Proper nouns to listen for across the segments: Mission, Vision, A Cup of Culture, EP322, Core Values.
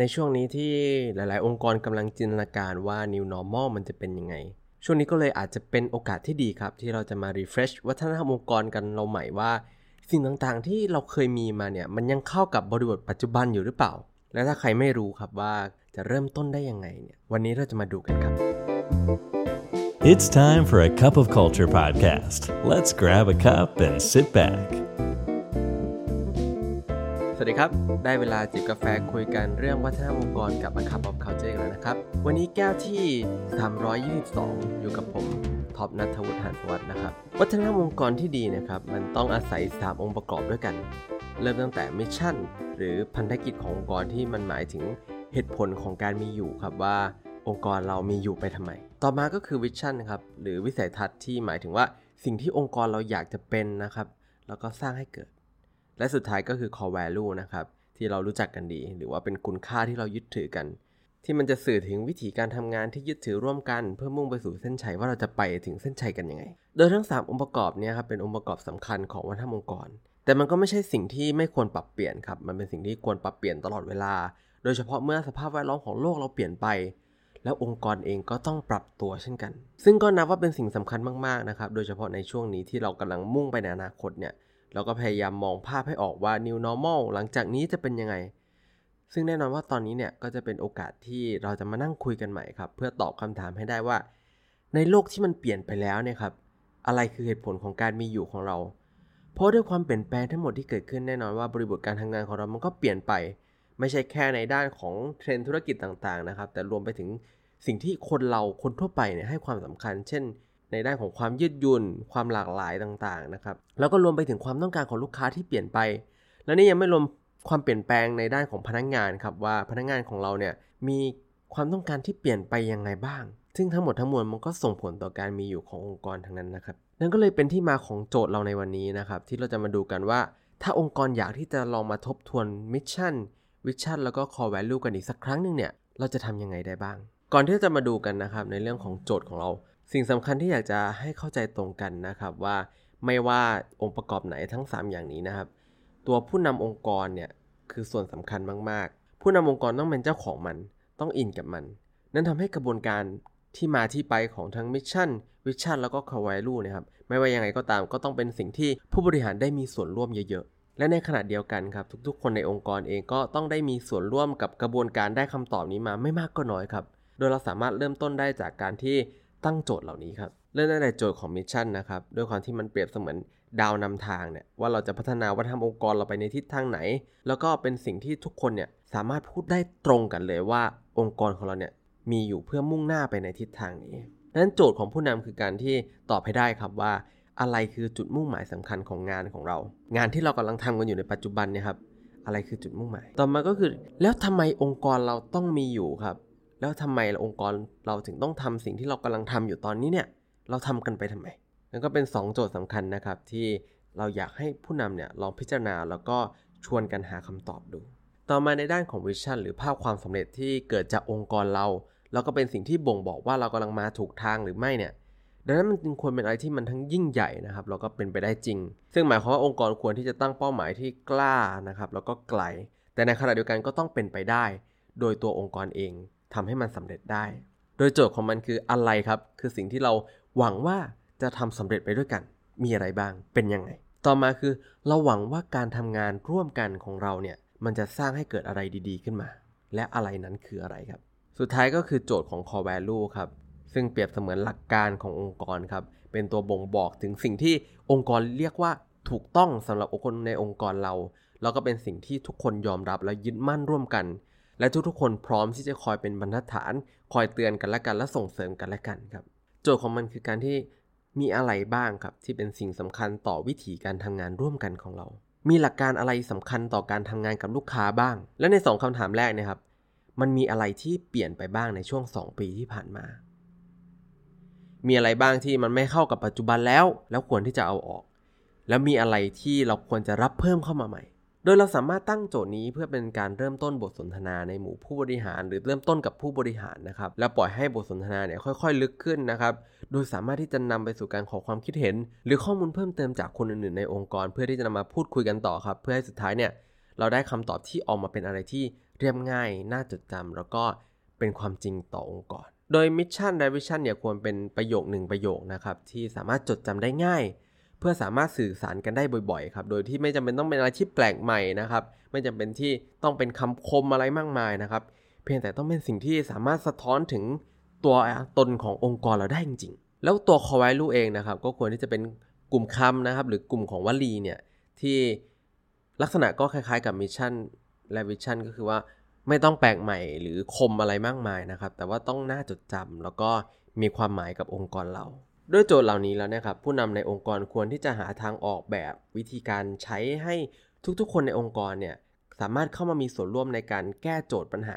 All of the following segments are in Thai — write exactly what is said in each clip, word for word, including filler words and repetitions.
ในช่วงนี้ที่หลายๆองค์กรกำลังจินตนาการว่า New Normal มันจะเป็นยังไงช่วงนี้ก็เลยอาจจะเป็นโอกาสที่ดีครับที่เราจะมา refresh วัฒนธรรมองค์กรกันเราใหม่ว่าสิ่งต่างๆที่เราเคยมีมาเนี่ยมันยังเข้ากับบริบทปัจจุบันอยู่หรือเปล่าและถ้าใครไม่รู้ครับว่าจะเริ่มต้นได้ยังไงเนี่ยวันนี้เราจะมาดูกันครับ It's time for a cup of culture podcast. Let's grab a cup and sit back. สวัสดีครับได้เวลาจิบกาแฟคุยกันเรื่องวัฒนธรรมองค์กรกับ A Cup of Culture แล้วนะครับวันนี้แก้วที่สามร้อยยี่สิบสองอยู่กับผมท็อปณัฐวุฒิ หานสวัสดิ์นะครับวัฒนธรรมองค์กรที่ดีนะครับมันต้องอาศัยสามองค์ประกอบด้วยกันเริ่มตั้งแต่มิชชั่นหรือพันธกิจขององค์กรที่มันหมายถึงเหตุผลของการมีอยู่ครับว่าองค์กรเรามีอยู่ไปทำไมต่อมาก็คือวิชั่นครับหรือวิสัยทัศน์ที่หมายถึงว่าสิ่งที่องค์กรเราอยากจะเป็นนะครับแล้วก็สร้างให้เกิดและสุดท้ายก็คือ Core Value นะครับที่เรารู้จักกันดีหรือว่าเป็นคุณค่าที่เรายึดถือกันที่มันจะสื่อถึงวิธีการทำงานที่ยึดถือร่วมกันเพื่อมุ่งไปสู่เส้นชัยว่าเราจะไปถึงเส้นชัยกันยังไงโดยทั้งสามองค์ประกอบเนี่ยครับเป็นองค์ประกอบสำคัญของวัฒนธรรมองค์กรแต่มันก็ไม่ใช่สิ่งที่ไม่ควรปรับเปลี่ยนครับมันเป็นสิ่งที่ควรปรับเปลี่ยนตลอดเวลาโดยเฉพาะเมื่อสภาพแวดล้อมของโลกเราเปลี่ยนไปแล้วองค์กรเองก็ต้องปรับตัวเช่นกันซึ่งก็นับว่าเป็นสิ่งสำคัญมากๆนะครับโดยเฉพาะในช่วงนี้ที่เรากำลังมุ่งไปในอนาคตเนี่ยเราก็พยายามมองภาพให้ออกว่า New Normal หลังจากนี้จะเป็นยังไงซึ่งแน่นอนว่าตอนนี้เนี่ยก็จะเป็นโอกาสที่เราจะมานั่งคุยกันใหม่ครับเพื่อตอบคำถามให้ได้ว่าในโลกที่มันเปลี่ยนไปแล้วเนี่ยครับอะไรคือเหตุผลของการมีอยู่ของเราเพราะด้วยความเปลี่ยนแปลงทั้งหมดที่เกิดขึ้นแน่นอนว่าบริบทการทำงานของเรามันก็เปลี่ยนไปไม่ใช่แค่ในด้านของเทรนด์ธุรกิจต่างๆนะครับแต่รวมไปถึงสิ่งที่คนเราคนทั่วไปเนี่ยให้ความสำคัญเช่นในด้านของความยืดหยุ่นความหลากหลายต่างๆนะครับแล้วก็รวมไปถึงความต้องการของลูกค้าที่เปลี่ยนไปและนี่ยังไม่รวมความเปลี่ยนแปลงในด้านของพนักงานครับว่าพนักงานของเราเนี่ยมีความต้องการที่เปลี่ยนไปยังไงบ้างซึ่งทั้งหมดทั้งมวลมันก็ส่งผลต่อการมีอยู่ขององค์กรทั้งนั้นนะครับนั่นก็เลยเป็นที่มาของโจทย์เราในวันนี้นะครับที่เราจะมาดูกันว่าถ้าองค์กรอยากที่จะลองมาทบทวนมิชชั่นวิชั่นแล้วก็ Core Value กันอีกสักครั้งนึงเนี่ยเราจะทำยังไงได้บ้างก่อนที่จะมาดูกันนะครับในเรื่องของโจทย์ของเราสิ่งสำคัญที่อยากจะให้เข้าใจตรงกันนะครับว่าไม่ว่าองค์ประกอบไหนทั้งสามอย่างนี้นะครับตัวผู้นำองค์กรเนี่ยคือส่วนสำคัญมากๆผู้นำองค์กรต้องเป็นเจ้าของมันต้องอินกับมันนั่นทำให้กระบวนการที่มาที่ไปของทั้งมิชชั่นวิชั่นแล้วก็ Core Value นะครับไม่ว่ายังไงก็ตามก็ต้องเป็นสิ่งที่ผู้บริหารได้มีส่วนร่วมเยอะๆและในขณะเดียวกันครับทุกๆคนในองค์กรเองก็ต้องได้มีส่วนร่วมกับกระบวนการได้คำตอบนี้มาไม่มากก็น้อยครับโดยเราสามารถเริ่มต้นได้จากการที่ตั้งโจทย์เหล่านี้ครับเริ่มตั้งแต่โจทย์ของมิชชั่นนะครับด้วยความที่มันเปรียบเสมือนดาวนำทางเนี่ยว่าเราจะพัฒนาวัฒนธรรมองค์กรเราไปในทิศทางไหนแล้วก็เป็นสิ่งที่ทุกคนเนี่ยสามารถพูดได้ตรงกันเลยว่าองค์กรของเราเนี่ยมีอยู่เพื่อมุ่งหน้าไปในทิศทางนี้นั้นโจทย์ของผู้นำคือการที่ตอบให้ได้ครับว่าอะไรคือจุดมุ่งหมายสำคัญของงานของเรางานที่เรากำลังทำกันอยู่ในปัจจุบันเนี่ยครับอะไรคือจุดมุ่งหมายต่อมาก็คือแล้วทำไมองค์กรเราต้องมีอยู่ครับแล้วทำไมองค์กรเราถึงต้องทำสิ่งที่เรากำลังทำอยู่ตอนนี้เนี่ยเราทำกันไปทำไมนั่นก็เป็นสองโจทย์สำคัญนะครับที่เราอยากให้ผู้นำเนี่ยลองพิจารณาแล้วก็ชวนกันหาคำตอบดูต่อมาในด้านของวิชั่นหรือภาพความสำเร็จที่เกิดจากองค์กรเราแล้วก็เป็นสิ่งที่บ่งบอกว่าเรากำลังมาถูกทางหรือไม่เนี่ยดังนั้นมันจึงควรเป็นอะไรที่มันทั้งยิ่งใหญ่นะครับแล้วก็เป็นไปได้จริงซึ่งหมายความว่าองค์กรควรที่จะตั้งเป้าหมายที่กล้านะครับแล้วก็ไกลแต่ในขณะเดียวกันก็ต้องเป็นไปได้โดยตัวองค์กรเองทำให้มันสำเร็จได้โดยโจทย์ของมันคืออะไรครับคือสิ่งที่เราหวังว่าจะทำสำเร็จไปด้วยกันมีอะไรบ้างเป็นยังไงต่อมาคือเราหวังว่าการทำงานร่วมกันของเราเนี่ยมันจะสร้างให้เกิดอะไรดีๆขึ้นมาและอะไรนั้นคืออะไรครับสุดท้ายก็คือโจทย์ของ Core Value ครับซึ่งเปรียบเสมือนหลักการขององค์กรครับเป็นตัวบ่งบอกถึงสิ่งที่องค์กรเรียกว่าถูกต้องสำหรับคนในองค์กรเราแล้วก็เป็นสิ่งที่ทุกคนยอมรับและยึดมั่นร่วมกันและทุกๆคนพร้อมที่จะคอยเป็นบรรทัดฐานคอยเตือนกันและกันและส่งเสริมกันและกันครับโจทย์ของมันคือการที่มีอะไรบ้างครับที่เป็นสิ่งสำคัญต่อวิธีการทำงานร่วมกันของเรามีหลักการอะไรสำคัญต่อการทำงานกับลูกค้าบ้างและในสองคำถามแรกนะครับมันมีอะไรที่เปลี่ยนไปบ้างในช่วงสองปีที่ผ่านมามีอะไรบ้างที่มันไม่เข้ากับปัจจุบันแล้วแล้วควรที่จะเอาออกแล้วมีอะไรที่เราควรจะรับเพิ่มเข้ามาใหม่โดยเราสามารถตั้งโจทย์นี้เพื่อเป็นการเริ่มต้นบทสนทนาในหมู่ผู้บริหารหรือเริ่มต้นกับผู้บริหารนะครับแล้วปล่อยให้บทสนทนาเนี่ยค่อยๆลึกขึ้นนะครับโดยสามารถที่จะนำไปสู่การขอความคิดเห็นหรือข้อมูลเพิ่มเติมจากคนอื่นๆในองค์กรเพื่อที่จะนำมาพูดคุยกันต่อครับเพื่อให้สุดท้ายเนี่ยเราได้คำตอบที่ออกมาเป็นอะไรที่ เรียบง่ายน่าจดจำแล้วก็เป็นความจริงต่อองค์กรโดยมิชชั่นและวิชั่นเนี่ยควรเป็นประโยคหนึ่งประโยคนะครับที่สามารถจดจำได้ง่ายเพื่อสามารถสื่อสารกันได้บ่อยๆครับโดยที่ไม่จำเป็นต้องเป็นอะไรที่แปลกใหม่นะครับไม่จำเป็นที่ต้องเป็นคำคมอะไรมากมายนะครับเพียงแต่ต้องเป็นสิ่งที่สามารถสะท้อนถึงตัวตนขององค์กรเราได้จริงๆแล้วตัว Core Value เองนะครับก็ควรที่จะเป็นกลุ่มคำนะครับหรือกลุ่มของวลีเนี่ยที่ลักษณะก็คล้ายๆกับมิชชั่นและวิชั่นก็คือว่าไม่ต้องแปลกใหม่หรือคมอะไรมากมายนะครับแต่ว่าต้องน่าจดจำแล้วก็มีความหมายกับองค์กรเราด้วยโจทย์เหล่านี้แล้วเนี่ยครับผู้นำในองค์กรควรที่จะหาทางออกแบบวิธีการใช้ให้ทุกๆคนในองค์กรเนี่ยสามารถเข้ามามีส่วนร่วมในการแก้โจทย์ปัญหา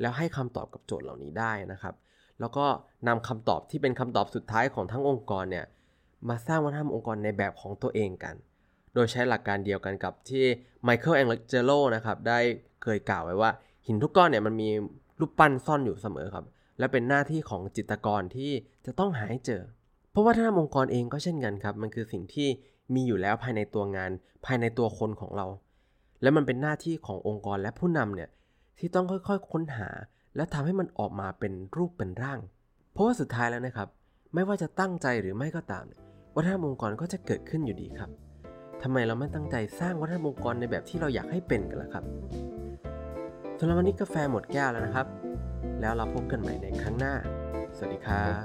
แล้วให้คำตอบกับโจทย์เหล่านี้ได้นะครับแล้วก็นำคำตอบที่เป็นคำตอบสุดท้ายของทั้งองค์กรเนี่ยมาสร้างวัฒนธรรมองค์กรในแบบของตัวเองกันโดยใช้หลักการเดียวกันกับที่ไมเคิลแองเจโลนะครับได้เคยกล่าวไว้ว่าหินทุกก้อนเนี่ยมันมีรูปปั้นซ่อนอยู่เสมอครับและเป็นหน้าที่ของจิตรกรที่จะต้องหาให้เจอเพราะวัฒนธรรมองค์กรเองก็เช่นกันครับมันคือสิ่งที่มีอยู่แล้วภายในตัวงานภายในตัวคนของเราและมันเป็นหน้าที่ขององค์กรและผู้นำเนี่ยที่ต้องค่อยๆค้นหาและทำให้มันออกมาเป็นรูปเป็นร่างเพราะว่าสุดท้ายแล้วนะครับไม่ว่าจะตั้งใจหรือไม่ก็ตามวัฒนธรรมองค์กรก็จะเกิดขึ้นอยู่ดีครับทำไมเราไม่ตั้งใจสร้างวัฒนธรรมองค์กรในแบบที่เราอยากให้เป็นกันล่ะครับสำหรับวันนี้กาแฟหมดแก้วแล้วนะครับแล้วเราพบกันใหม่ในครั้งหน้าสวัสดีครับ